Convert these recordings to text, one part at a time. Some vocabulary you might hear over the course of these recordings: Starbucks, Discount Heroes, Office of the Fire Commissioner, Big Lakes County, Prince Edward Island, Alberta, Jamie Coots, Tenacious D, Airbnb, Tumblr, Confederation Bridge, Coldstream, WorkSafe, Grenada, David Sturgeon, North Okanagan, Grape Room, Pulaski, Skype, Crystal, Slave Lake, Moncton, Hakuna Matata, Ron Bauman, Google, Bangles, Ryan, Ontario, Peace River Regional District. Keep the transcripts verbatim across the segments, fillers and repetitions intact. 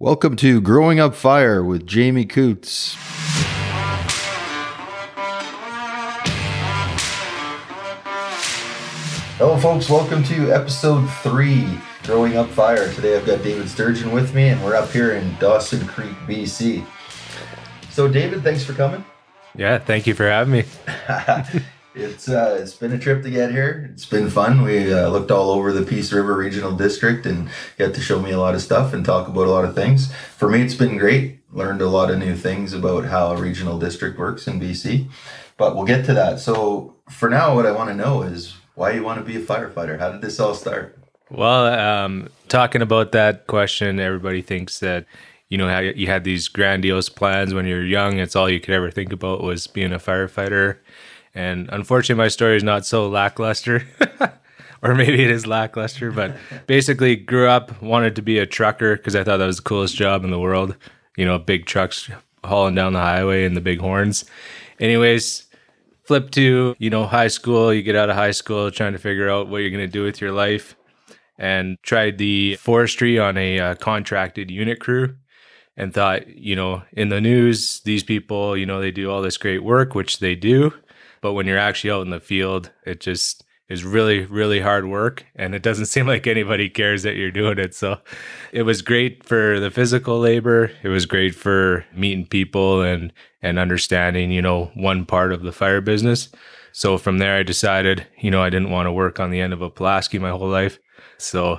Welcome to Growing Up Fire with Jamie Coots. Hello folks, welcome to episode three, Growing Up Fire. Today I've got David Sturgeon with me and we're up here in Dawson Creek, B C. So David, thanks for coming. Yeah, thank you for having me. It's uh, it's been a trip to get here. It's been fun. We uh, looked all over the Peace River Regional District and got to show me a lot of stuff and talk about a lot of things. For me, it's been great. Learned a lot of new things about how a regional district works in B C, but we'll get to that. So for now, what I want to know is why you want to be a firefighter. How did this all start? Well, um, talking about that question, everybody thinks that, you know, how you had these grandiose plans when you're young. It's all you could ever think about was being a firefighter. And unfortunately, my story is not so lackluster, or maybe it is lackluster, but basically grew up, wanted to be a trucker because I thought that was the coolest job in the world. You know, big trucks hauling down the highway and the big horns. Anyways, flip to, you know, high school. You get out of high school trying to figure out what you're going to do with your life, and tried the forestry on a uh, contracted unit crew. And thought, you know, in the news, these people, you know, they do all this great work, which they do. But when you're actually out in the field, it just is really, really hard work. And it doesn't seem like anybody cares that you're doing it. So it was great for the physical labor. It was great for meeting people and, and understanding, you know, one part of the fire business. So from there, I decided, you know, I didn't want to work on the end of a Pulaski my whole life. So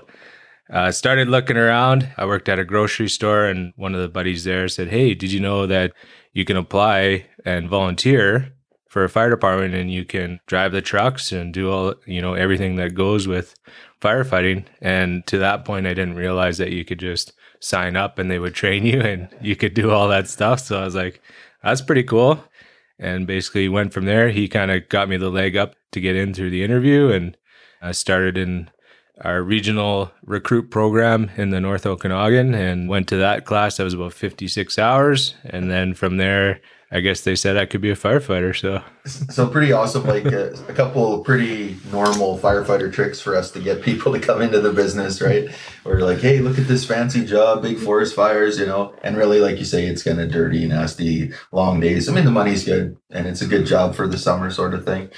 I uh, started looking around. I worked at a grocery store and one of the buddies there said, hey, did you know that you can apply and volunteer for a fire department and you can drive the trucks and do all, you know, everything that goes with firefighting. And to that point, I didn't realize that you could just sign up and they would train you and you could do all that stuff. So I was like, that's pretty cool. And basically went from there. He kind of got me the leg up to get in through the interview. And I started in our regional recruit program in the North Okanagan and went to that class. That was about fifty-six hours. And then from there, I guess they said I could be a firefighter, so. So pretty awesome, like a, a couple pretty normal firefighter tricks for us to get people to come into the business, right? We're like, hey, look at this fancy job, big forest fires, you know, and really, like you say, it's kind of dirty, nasty, long days. I mean, the money's good, and it's a good job for the summer sort of thing.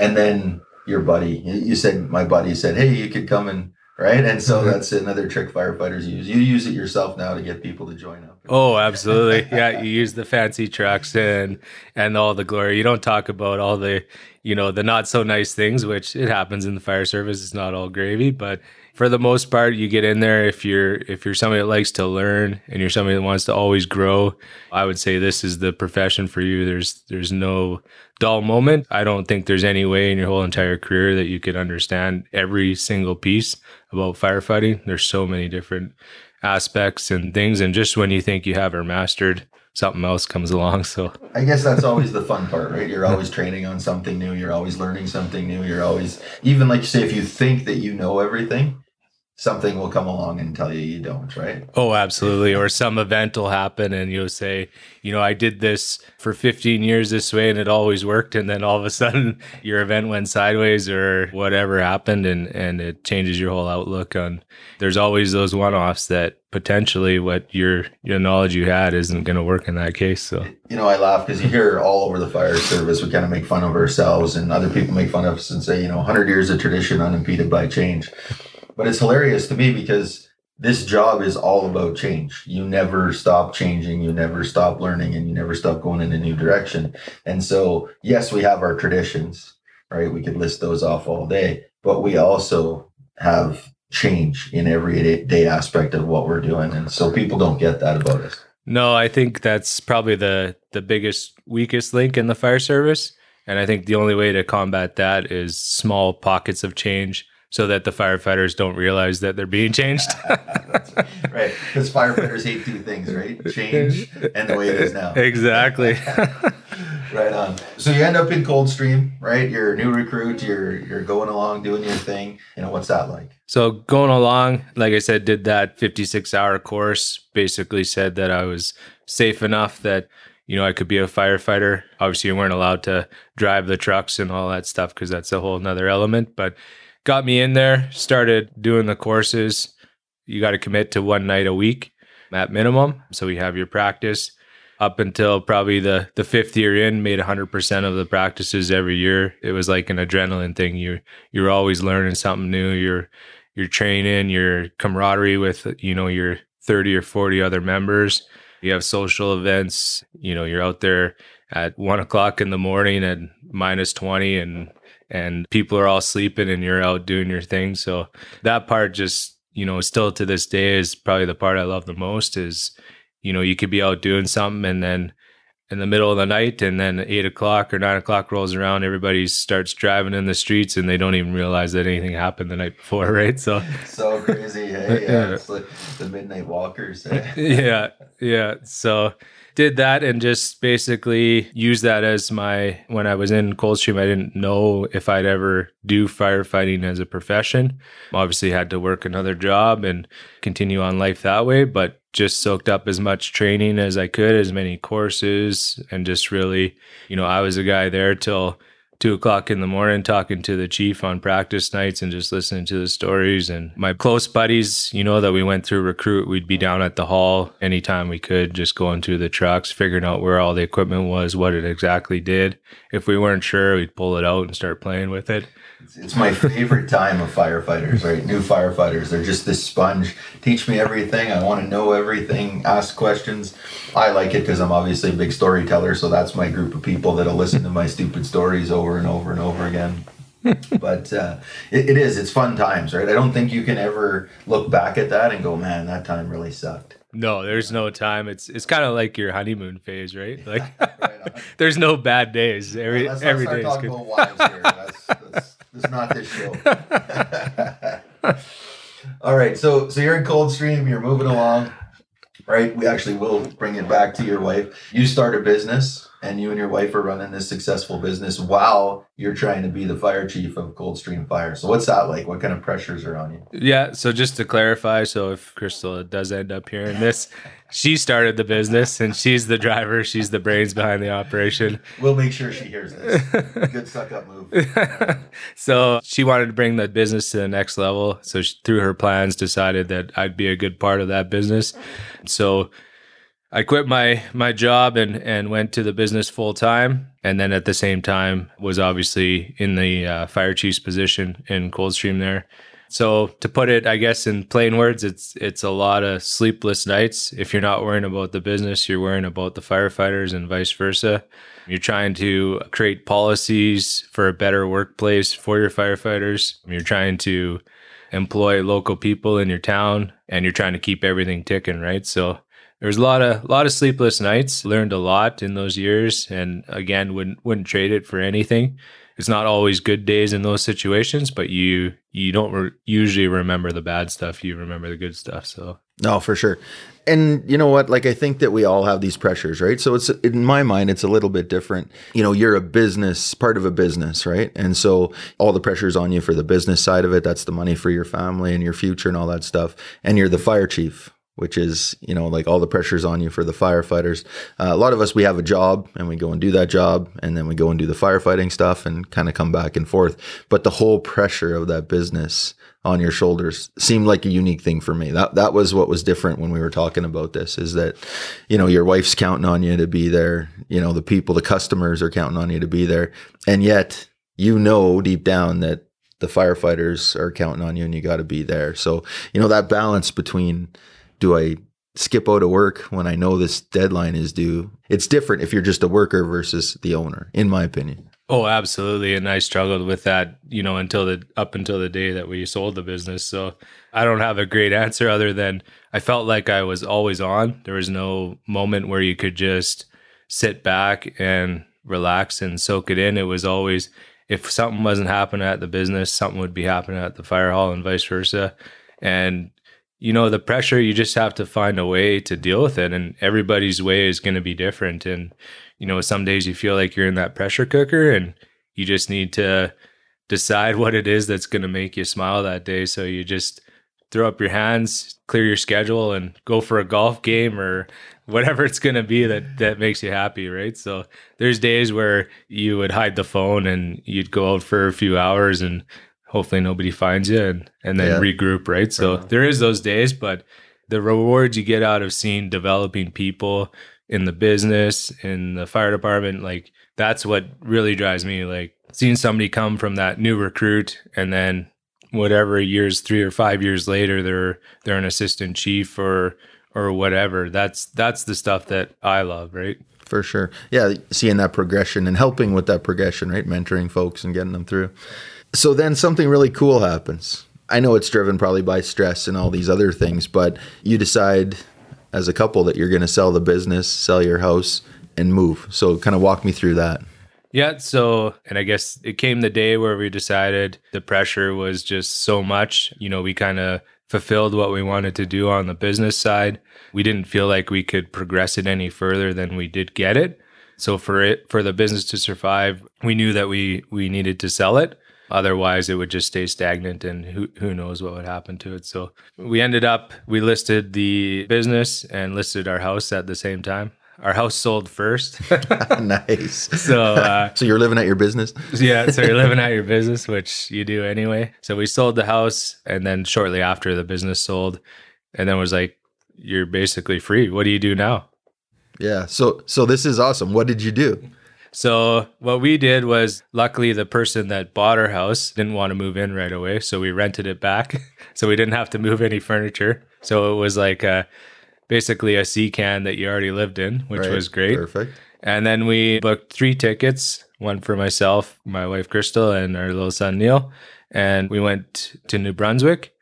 And then your buddy, you said, my buddy said, hey, you could come and, right? And so that's another trick firefighters use. You use it yourself now to get people to join up. Oh, absolutely. Yeah, you use the fancy trucks and and all the glory. You don't talk about all the, you know, the not so nice things, which it happens in the fire service. It's not all gravy, but for the most part, you get in there if you're if you're somebody that likes to learn and you're somebody that wants to always grow. I would say this is the profession for you. There's there's no dull moment. I don't think there's any way in your whole entire career that you could understand every single piece about firefighting. There's so many different aspects and things. And just when you think you have it mastered, something else comes along. So I guess that's always the fun part, right? You're always training on something new. You're always learning something new. You're always, even like you say, if you think that you know everything, something will come along and tell you you don't, right? Oh, absolutely. Or some event will happen and you'll say, you know, I did this for fifteen years this way and it always worked. And then all of a sudden your event went sideways or whatever happened and, and it changes your whole outlook on. There's always those one-offs that potentially what your your knowledge you had isn't going to work in that case. So, you know, I laugh because you hear all over the fire service, we kind of make fun of ourselves and other people make fun of us and say, you know, one hundred years of tradition unimpeded by change. But it's hilarious to me because this job is all about change. You never stop changing, you never stop learning, and you never stop going in a new direction. And so, yes, we have our traditions, right? We could list those off all day, but we also have change in every day aspect of what we're doing. And so people don't get that about us. No, I think that's probably the, the biggest, weakest link in the fire service. And I think the only way to combat that is small pockets of change, so that the firefighters don't realize that they're being changed. Right, because firefighters hate two things, right? Change and the way it is now. Exactly. Right on. So you end up in Coldstream, right? You're a new recruit, you're you're going along, doing your thing. You know, what's that like? So going along, like I said, did that fifty-six hour course, basically said that I was safe enough that, you know, I could be a firefighter. Obviously, you weren't allowed to drive the trucks and all that stuff because that's a whole nother element, but got me in there, started doing the courses. You got to commit to one night a week. at minimum. So we have your practice up until probably the, the fifth year in, made one hundred percent of the practices every year. It was like an adrenaline thing. You, you're always learning something new. You're, you're training, your camaraderie with, you know, your thirty or forty other members. You have social events. You know, you're out there at one o'clock in the morning at minus twenty and and people are all sleeping and you're out doing your thing. So that part just, you know, still to this day is probably the part I love the most is, you know, you could be out doing something and then in the middle of the night and then eight o'clock or nine o'clock rolls around, everybody starts driving in the streets and they don't even realize that anything happened the night before, right? So so crazy. Hey, yeah, it's like the midnight walkers. Eh? Yeah, yeah. So did that and just basically use that as my, when I was in Coldstream, I didn't know if I'd ever do firefighting as a profession. Obviously had to work another job and continue on life that way, but just soaked up as much training as I could, as many courses, and just really, you know, I was a guy there till two o'clock in the morning talking to the chief on practice nights and just listening to the stories. And my close buddies, you know, that we went through recruit, we'd be down at the hall anytime we could, just going through the trucks, figuring out where all the equipment was, what it exactly did. If we weren't sure, we'd pull it out and start playing with it. It's my favorite time of firefighters, right? New firefighters, they're just this sponge. Teach me everything. I want to know everything, ask questions. I like it because I'm obviously a big storyteller, so that's my group of people that'll listen to my stupid stories over and over and over again. But uh, it, it is, it's fun times, right? I don't think you can ever look back at that and go, man, that time really sucked. No, there's no time. It's it's kind of like your honeymoon phase, right? Like, right there's no bad days. Every yeah, every day is good. Wives here. That's, that's, that's not this show. All right, so so you're in Coldstream. You're moving along, right? We actually will bring it back to your wife. You start a business, and you and your wife are running this successful business while you're trying to be the fire chief of Coldstream Fire. So what's that like? What kind of pressures are on you? Yeah, so just to clarify, so if Crystal does end up hearing this, she started the business and she's the driver. She's the brains behind the operation. We'll make sure she hears this. Good suck-up move. So she wanted to bring the business to the next level. So she, through her plans, decided that I'd be a good part of that business. So I quit my my job and, and went to the business full time, and then at the same time was obviously in the uh, fire chief's position in Coldstream there. So to put it, I guess in plain words, it's it's a lot of sleepless nights. If you're not worrying about the business, you're worrying about the firefighters and vice versa. You're trying to create policies for a better workplace for your firefighters. You're trying to employ local people in your town, and you're trying to keep everything ticking, right? So there was a lot of lot of sleepless nights. Learned a lot in those years, and again, wouldn't wouldn't trade it for anything. It's not always good days in those situations, but you you don't re- usually remember the bad stuff. You remember the good stuff. So no, for sure. And you know what? Like I think that we all have these pressures, right? So it's in my mind, it's a little bit different. You know, you're a business, part of a business, right? And so all the pressure's on you for the business side of it. That's the money for your family and your future and all that stuff. And you're the fire chief, which is, you know, like all the pressure's on you for the firefighters. Uh, a lot of us, we have a job and we go and do that job and then we go and do the firefighting stuff and kind of come back and forth. But the whole pressure of that business on your shoulders seemed like a unique thing for me. That that was what was different when we were talking about this is that, you know, your wife's counting on you to be there. You know, the people, the customers are counting on you to be there. And yet, you know, deep down that the firefighters are counting on you and you got to be there. So, you know, that balance between, do I skip out of work when I know this deadline is due? It's different if you're just a worker versus the owner, in my opinion. Oh, absolutely. And I struggled with that, you know, until the up until the day that we sold the business. So I don't have a great answer other than I felt like I was always on. There was no moment where you could just sit back and relax and soak it in. It was always, if something wasn't happening at the business, something would be happening at the fire hall and vice versa. And you know, the pressure, you just have to find a way to deal with it. And everybody's way is going to be different. And, you know, some days you feel like you're in that pressure cooker and you just need to decide what it is that's going to make you smile that day. So you just throw up your hands, clear your schedule and go for a golf game or whatever it's going to be that, that makes you happy, right? So there's days where you would hide the phone and you'd go out for a few hours and hopefully nobody finds you and, and then yeah. regroup, right? So there is those days, but the rewards you get out of seeing developing people in the business, in the fire department, like that's what really drives me. Like seeing somebody come from that new recruit and then whatever years, three or five years later, they're they're an assistant chief or or whatever. That's that's the stuff that I love, right? For sure. Yeah, seeing that progression and helping with that progression, right? Mentoring folks and getting them through. So then something really cool happens. I know it's driven probably by stress and all these other things, but you decide as a couple that you're going to sell the business, sell your house, and move. So kind of walk me through that. Yeah. So, and I guess it came the day where we decided the pressure was just so much. You know, we kind of fulfilled what we wanted to do on the business side. We didn't feel like we could progress it any further than we did get it. So for it, for the business to survive, we knew that we, we needed to sell it. Otherwise, it would just stay stagnant and who who knows what would happen to it. So we ended up, we listed the business and listed our house at the same time. Our house sold first. Nice. So uh, so you're living at your business? Yeah, so you're living at your business, which you do anyway. So we sold the house, and then shortly after, the business sold. And then it was like, you're basically free. What do you do now? Yeah, so so this is awesome. What did you do? So what we did was, luckily the person that bought our house didn't want to move in right away, so we rented it back. So we didn't have to move any furniture. So it was like a, basically a sea can that you already lived in, which right. was great. Perfect. And then we booked three tickets, one for myself, my wife Crystal, and our little son Neil. And we went to New Brunswick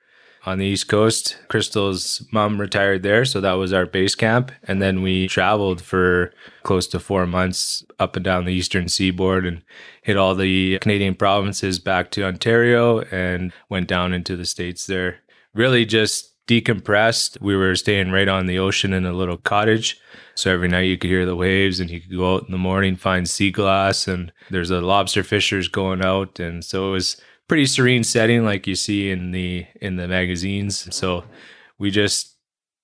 on the East Coast. Crystal's mom retired there, so that was our base camp. And then we traveled for close to four months up and down the eastern seaboard and hit all the Canadian provinces back to Ontario and went down into the States there. Really just decompressed. We were staying right on the ocean in a little cottage. So every night you could hear the waves and you could go out in the morning, find sea glass, and there's the lobster fishers going out. And so it was pretty serene setting like you see in the in the magazines. So we just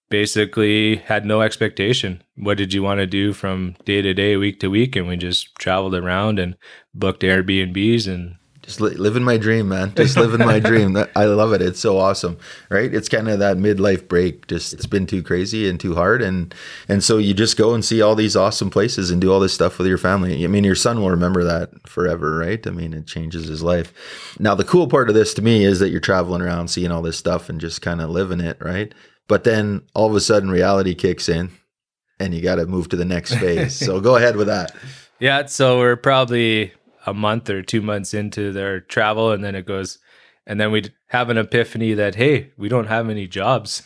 basically had no expectation. What did you want to do from day to day, week to week? And we just traveled around and booked Airbnbs and just li- living my dream, man. Just living my dream. That, I love it. It's so awesome, right? It's kind of that midlife break. Just it's been too crazy and too hard, and and so you just go and see all these awesome places and do all this stuff with your family. I mean, your son will remember that forever, right? I mean, it changes his life. Now, the cool part of this to me is that you're traveling around, seeing all this stuff, and just kind of living it, right? But then all of a sudden, reality kicks in, and you got to move to the next phase. So go ahead with that. Yeah. So we're probably a month or two months into their travel, and then it goes, and then we'd have an epiphany that, hey, we don't have any jobs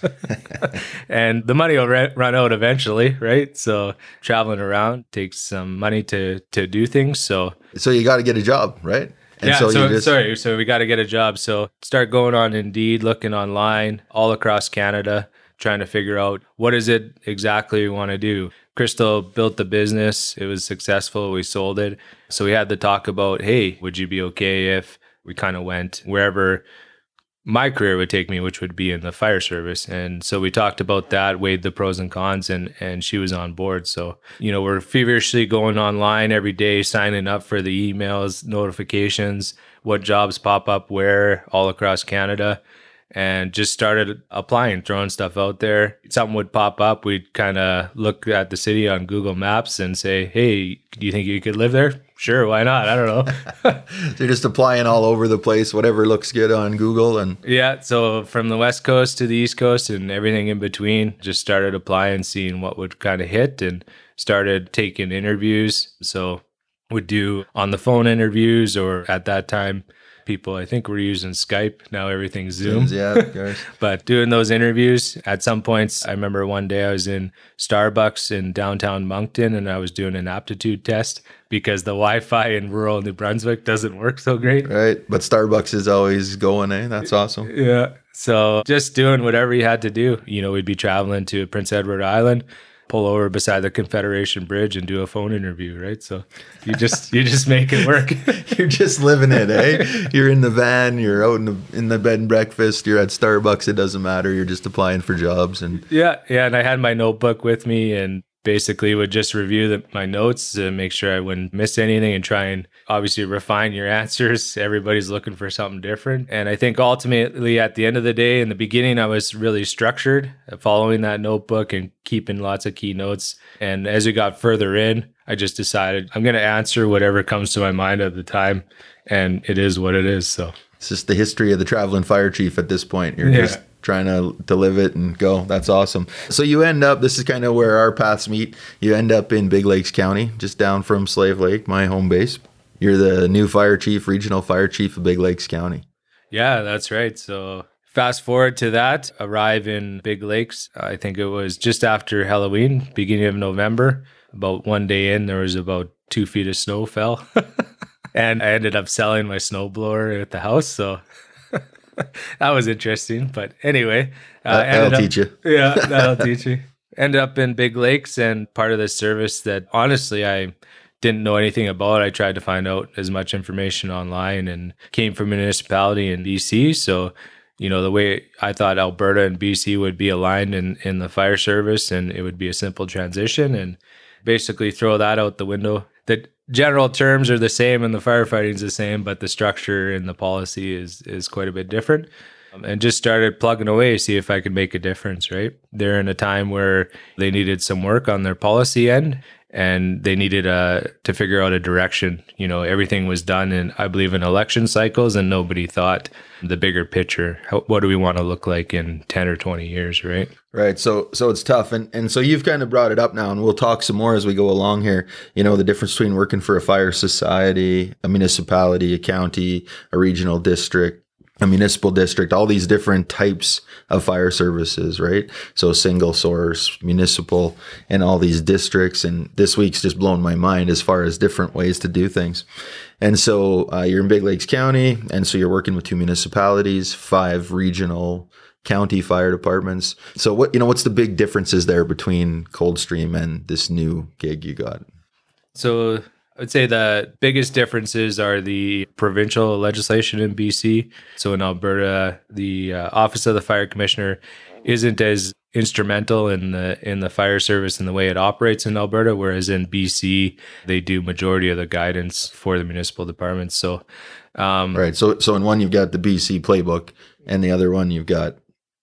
and the money will re- run out eventually, right? So traveling around takes some money to to do things. So so you got to get a job, right? And yeah, so, so you just... sorry, so we got to get a job. So start going on Indeed, looking online all across Canada, trying to figure out what is it exactly we want to do. Crystal built the business. It was successful. We sold it. So we had the talk about, hey, would you be okay if we kind of went wherever my career would take me, which would be in the fire service. And so we talked about that, weighed the pros and cons, and and she was on board. So, you know, we're feverishly going online every day, signing up for the emails, notifications, what jobs pop up where all across Canada. And just started applying, throwing stuff out there. Something would pop up. We'd kind of look at the city on Google Maps and say, hey, do you think you could live there? Sure, why not? I don't know. They're just applying all over the place, whatever looks good on Google. And yeah, so from the West Coast to the East Coast and everything in between, just started applying, seeing what would kind of hit, and started taking interviews. So would do on-the-phone interviews, or at that time, people, I think we're using Skype. Now everything's Zoom. Yeah, but doing those interviews at some points, I remember one day I was in Starbucks in downtown Moncton and I was doing an aptitude test because the Wi-Fi in rural New Brunswick doesn't work so great. Right. But Starbucks is always going, eh? That's awesome. Yeah. So just doing whatever you had to do. You know, we'd be traveling to Prince Edward Island, pull over beside the Confederation Bridge and do a phone interview, right? So you just you just make it work. You're just living it, eh? You're in the van, you're out in the in the bed and breakfast, you're at Starbucks, it doesn't matter, you're just applying for jobs. And yeah, yeah, and I had my notebook with me and basically would just review the, my notes to make sure I wouldn't miss anything and try and obviously refine your answers. Everybody's looking for something different. And I think ultimately at the end of the day, in the beginning, I was really structured, following that notebook and keeping lots of key notes. And as we got further in, I just decided I'm going to answer whatever comes to my mind at the time. And it is what it is. So it's just the history of the traveling fire chief at this point. You're yeah. just trying to, to live it and go. That's awesome. So you end up, this is kind of where our paths meet. You end up in Big Lakes County, just down from Slave Lake, my home base. You're the new fire chief, regional fire chief of Big Lakes County. Yeah, that's right. So fast forward to that, arrive in Big Lakes. I think it was just after Halloween, beginning of November. About one day in, there was about two feet of snow fell. And I ended up selling my snowblower at the house. So that was interesting, but anyway. Uh, that'll up, teach you. Yeah, that'll teach you. Ended up in Big Lakes and part of the service that honestly I didn't know anything about. I tried to find out as much information online and came from a municipality in B C. So, you know, the way I thought Alberta and B C would be aligned in, in the fire service and it would be a simple transition and basically throw that out the window. The general terms are the same and the firefighting is the same, but the structure and the policy is is quite a bit different. Um, and just started plugging away, see if I could make a difference, right? They're in a time where they needed some work on their policy end and they needed a, to figure out a direction. You know, everything was done in, I believe, in election cycles and nobody thought the bigger picture. How, what do we want to look like in ten or twenty years, right? Right. So so it's tough. And and so you've kind of brought it up now, and we'll talk some more as we go along here. You know, the difference between working for a fire society, a municipality, a county, a regional district, a municipal district, all these different types of fire services, right? So single source, municipal, and all these districts. And this week's just blown my mind as far as different ways to do things. And so uh, you're in Big Lakes County, and so you're working with two municipalities, five regional county fire departments. So what, you know, what's the big differences there between Coldstream and this new gig you got? So I would say the biggest differences are the provincial legislation in B C. So in Alberta, the uh, Office of the Fire Commissioner isn't as instrumental in the in the fire service and the way it operates in Alberta, whereas in B C, they do majority of the guidance for the municipal departments. So, um, right. So, so in one, you've got the B C playbook, and the other one, you've got...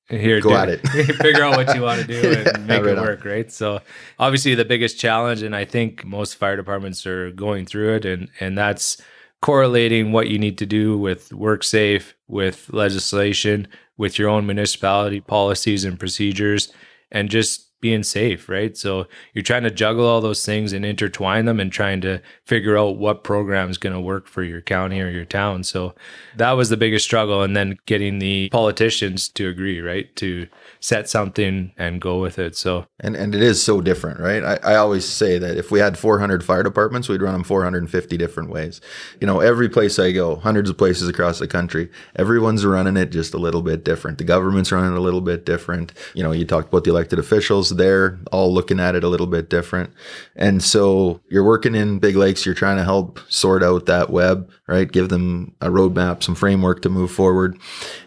Here, go at it. Figure out what you want to do and yeah, make right it work, on. Right? So obviously the biggest challenge, and I think most fire departments are going through it, and, and that's correlating what you need to do with WorkSafe, with legislation, with your own municipality policies and procedures, and just being safe, right? So you're trying to juggle all those things and intertwine them and trying to figure out what program is going to work for your county or your town. So that was the biggest struggle. And then getting the politicians to agree, right? To set something and go with it. So, and, and it is so different, right? I, I always say that if we had four hundred fire departments, we'd run them four hundred fifty different ways. You know, every place I go, hundreds of places across the country, everyone's running it just a little bit different. The government's running it a little bit different. You know, you talked about the elected officials. They're all looking at it a little bit different. And so you're working in Big Lakes, you're trying to help sort out that web, right? Give them a roadmap, some framework to move forward.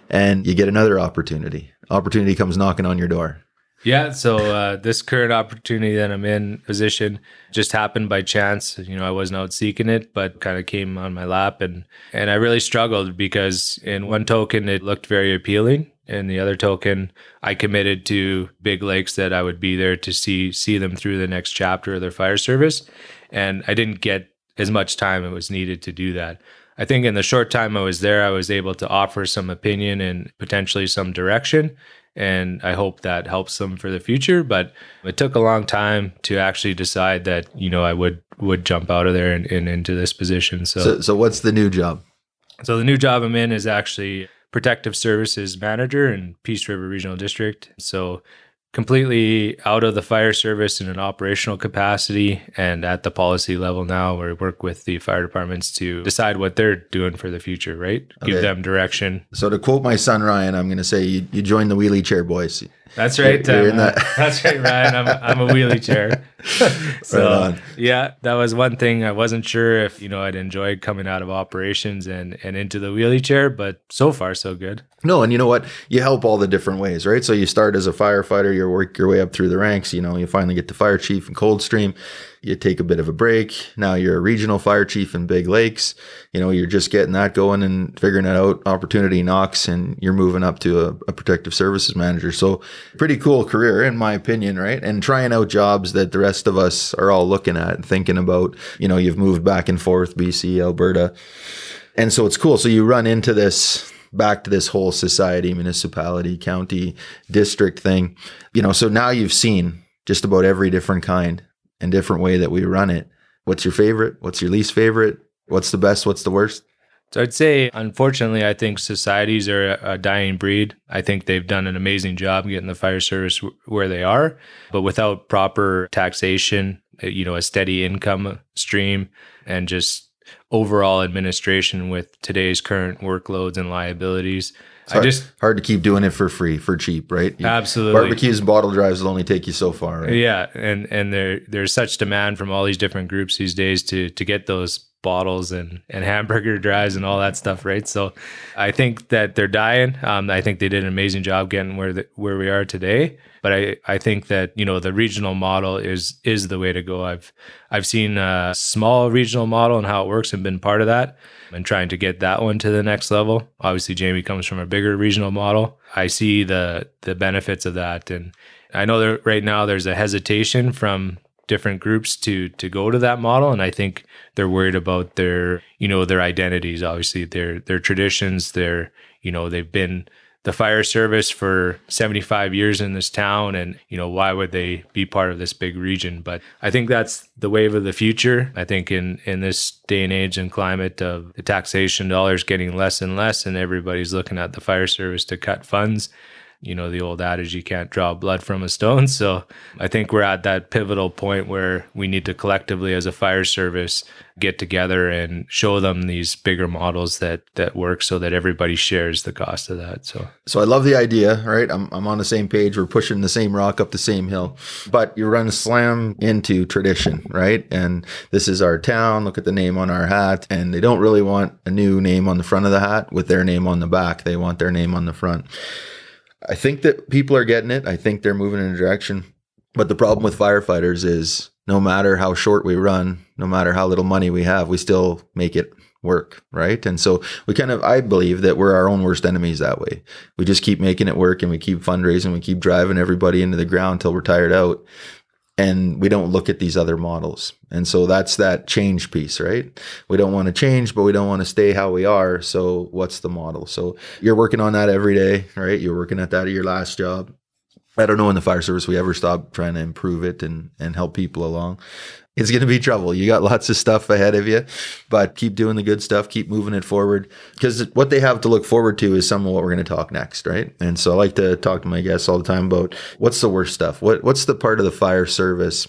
And you get another opportunity. Opportunity comes knocking on your door. Yeah. So uh, this current opportunity that I'm in position just happened by chance. You know, I wasn't out seeking it, but kind of came on my lap. And, and I really struggled because in one token, it looked very appealing. And the other token, I committed to Big Lakes that I would be there to see see them through the next chapter of their fire service. And I didn't get as much time it was needed to do that. I think in the short time I was there, I was able to offer some opinion and potentially some direction. And I hope that helps them for the future. But it took a long time to actually decide that, you know, I would would jump out of there and, and into this position. So. so so what's the new job? So the new job I'm in is actually Protective Services Manager in Peace River Regional District. So completely out of the fire service in an operational capacity and at the policy level now where we work with the fire departments to decide what they're doing for the future, right? Okay. Give them direction. So to quote my son, Ryan, I'm going to say you, you joined the wheelie chair boys. That's right. You're, you're um, that. That's right, Ryan. I'm a, I'm a wheelie chair. So right yeah, that was one thing. I wasn't sure if, you know, I'd enjoyed coming out of operations and, and into the wheelie chair, but so far so good. No. And you know what? You help all the different ways, right? So you start as a firefighter, you work your way up through the ranks, you know, you finally get to fire chief in Coldstream. You take a bit of a break. Now you're a regional fire chief in Big Lakes. You know, you're just getting that going and figuring it out. Opportunity knocks and you're moving up to a, a protective services manager. So pretty cool career, in my opinion, right? And trying out jobs that the rest of us are all looking at and thinking about. You know, you've moved back and forth, B C, Alberta. And so it's cool. So you run into this, back to this whole society, municipality, county, district thing. You know, so now you've seen just about every different kind and different way that we run it. What's your favorite? What's your least favorite? What's the best? What's the worst? So I'd say, unfortunately, I think societies are a dying breed. I think they've done an amazing job getting the fire service where they are, but without proper taxation, you know, a steady income stream, and just overall administration with today's current workloads and liabilities. It's hard, I just hard to keep doing it for free, for cheap, right? You, absolutely. Barbecues and bottle drives will only take you so far, right? Yeah, and and there there's such demand from all these different groups these days to to get those bottles and and hamburger drives and all that stuff, right? So I think that they're dying. Um, I think they did an amazing job getting where the, where we are today. But I, I think that, you know, the regional model is is the way to go. I've I've seen a small regional model and how it works and been part of that and trying to get that one to the next level. Obviously, Jamie comes from a bigger regional model. I see the the benefits of that. And I know that right now there's a hesitation from different groups to to go to that model. And I think they're worried about their, you know, their identities, obviously, their their traditions, their, you know, they've been the fire service for seventy-five years in this town, and, you know, why would they be part of this big region? But I think that's the wave of the future. I think in, in this day and age and climate of the taxation dollars getting less and less, and everybody's looking at the fire service to cut funds, you know, the old adage, you can't draw blood from a stone. So I think we're at that pivotal point where we need to collectively, as a fire service, get together and show them these bigger models that that work, so that everybody shares the cost of that. So so I love the idea, right? I'm I'm on the same page. We're pushing the same rock up the same hill, but you run slam into tradition, right? And this is our town. Look at the name on our hat. And they don't really want a new name on the front of the hat with their name on the back. They want their name on the front. I think that people are getting it. I think they're moving in a direction. But the problem with firefighters is, no matter how short we run, no matter how little money we have, we still make it work, right? And so we kind of, I believe that we're our own worst enemies that way. We just keep making it work, and we keep fundraising, we keep driving everybody into the ground till we're tired out, and we don't look at these other models. And so that's that change piece, right? We don't want to change, but we don't want to stay how we are. So what's the model? So you're working on that every day, right? You're working at that at your last job. I don't know in the fire service we ever stop trying to improve it and, and help people along. It's going to be trouble. You got lots of stuff ahead of you, but keep doing the good stuff, keep moving it forward, because what they have to look forward to is some of what we're going to talk next, right? And so I like to talk to my guests all the time about what's the worst stuff. What What's the part of the fire service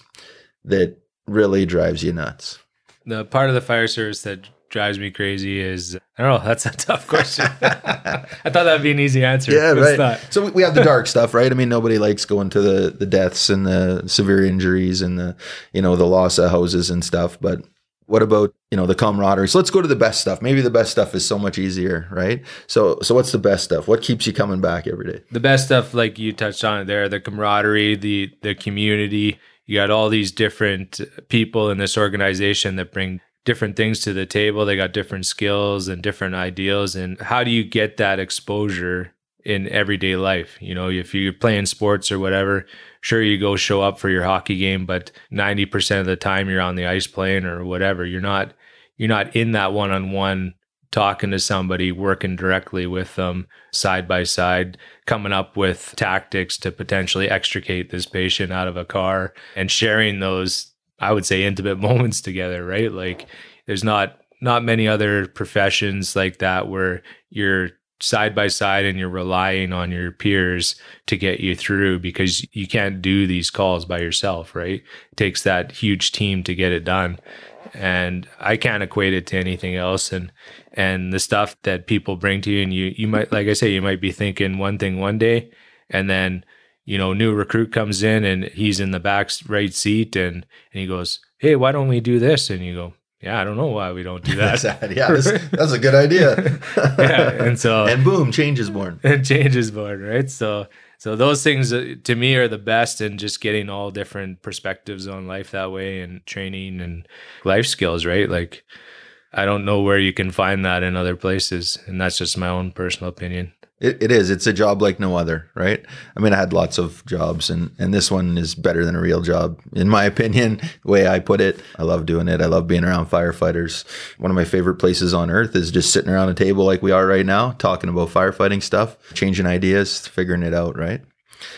that really drives you nuts? The part of the fire service that drives me crazy is, I don't know, that's a tough question. I thought that'd be an easy answer. Yeah, right. Not. So we have the dark stuff, right? I mean, nobody likes going to the the deaths and the severe injuries and the, you know, the loss of houses and stuff. But what about, you know, the camaraderie? So let's go to the best stuff. Maybe the best stuff is so much easier, right? So so what's the best stuff? What keeps you coming back every day? The best stuff, like you touched on it there, the camaraderie, the the community. You got all these different people in this organization that bring different things to the table. They got different skills and different ideals. And how do you get that exposure in everyday life? You know, if you're playing sports or whatever, sure, you go show up for your hockey game, but ninety percent of the time you're on the ice playing or whatever. You're not, you're not in that one-on-one talking to somebody, working directly with them side by side, coming up with tactics to potentially extricate this patient out of a car and sharing those, I would say, intimate moments together, right? Like there's not not many other professions like that where you're side by side and you're relying on your peers to get you through, because you can't do these calls by yourself, right? It takes that huge team to get it done. And I can't equate it to anything else. And and the stuff that people bring to you, and you you might, like I say, you might be thinking one thing one day, and then you know, new recruit comes in and he's in the back right seat, and, and he goes, hey, why don't we do this? And you go, yeah, I don't know why we don't do that. That's, yeah, that's, that's a good idea. Yeah, and so and boom, change is born. And change is born, right? So, so those things uh, to me are the best, and just getting all different perspectives on life that way, and training and life skills, right? Like, I don't know where you can find that in other places, and that's just my own personal opinion. It, it is. It's a job like no other, right? I mean, I had lots of jobs, and, and this one is better than a real job, in my opinion, the way I put it. I love doing it. I love being around firefighters. One of my favorite places on earth is just sitting around a table like we are right now, talking about firefighting stuff, changing ideas, figuring it out, right?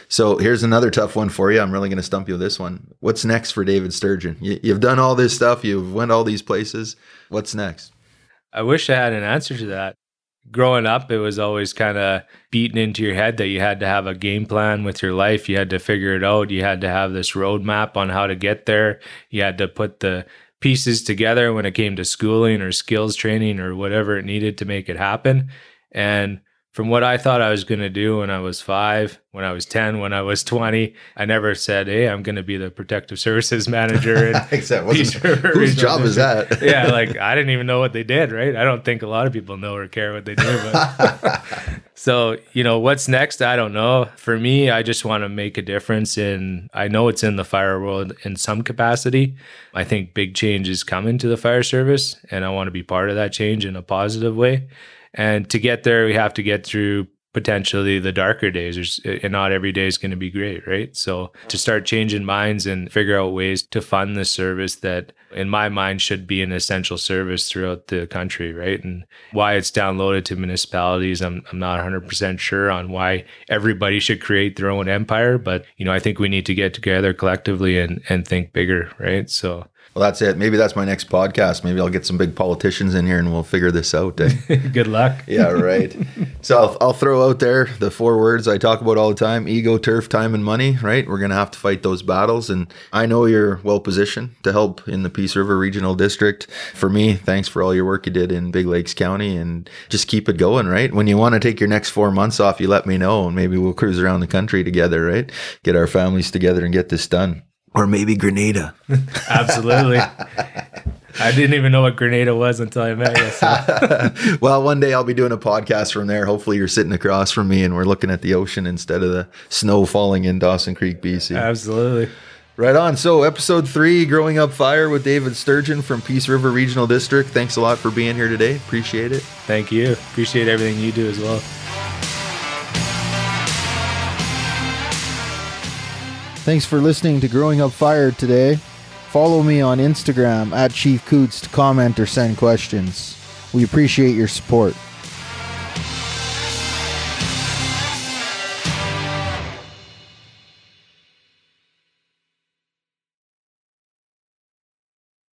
So here's another tough one for you. I'm really going to stump you with this one. What's next for David Sturgeon? You, you've done all this stuff. You've went all these places. What's next? I wish I had an answer to that. Growing up, it was always kind of beaten into your head that you had to have a game plan with your life. You had to figure it out. You had to have this roadmap on how to get there. You had to put the pieces together when it came to schooling or skills training or whatever it needed to make it happen. And from what I thought I was going to do when I was five, when I was ten, when I was twenty, I never said, hey, I'm going to be the protective services manager. And Except whose job is that? Yeah, like I didn't even know what they did, right? I don't think a lot of people know or care what they do. But so, you know, what's next? I don't know. For me, I just want to make a difference in, I know it's in the fire world in some capacity. I think big change is coming to the fire service, and I want to be part of that change in a positive way. And to get there, we have to get through potentially the darker days, and not every day is going to be great, right? So to start changing minds and figure out ways to fund the service that, in my mind, should be an essential service throughout the country, right? And why it's downloaded to municipalities, I'm I'm not one hundred percent sure on why everybody should create their own empire, but you know, I think we need to get together collectively and and think bigger, right? So. Well, that's it. Maybe that's my next podcast. Maybe I'll get some big politicians in here and we'll figure this out. Eh? Good luck. Yeah, right. So I'll, I'll throw out there the four words I talk about all the time: ego, turf, time, and money, right? We're going to have to fight those battles. And I know you're well positioned to help in the Peace River Regional District. For me, thanks for all your work you did in Big Lakes County, and just keep it going, right? When you want to take your next four months off, you let me know, and maybe we'll cruise around the country together, right? Get our families together and get this done. Or maybe Grenada. Absolutely. I didn't even know what Grenada was until I met you. So. Well, one day I'll be doing a podcast from there. Hopefully you're sitting across from me and we're looking at the ocean instead of the snow falling in Dawson Creek, B C. Absolutely. Right on. So episode three, Growing Up Fire with David Sturgeon from Peace River Regional District. Thanks a lot for being here today. Appreciate it. Thank you. Appreciate everything you do as well. Thanks for listening to Growing Up Fire today. Follow me on Instagram at Chief Coots to comment or send questions. We appreciate your support.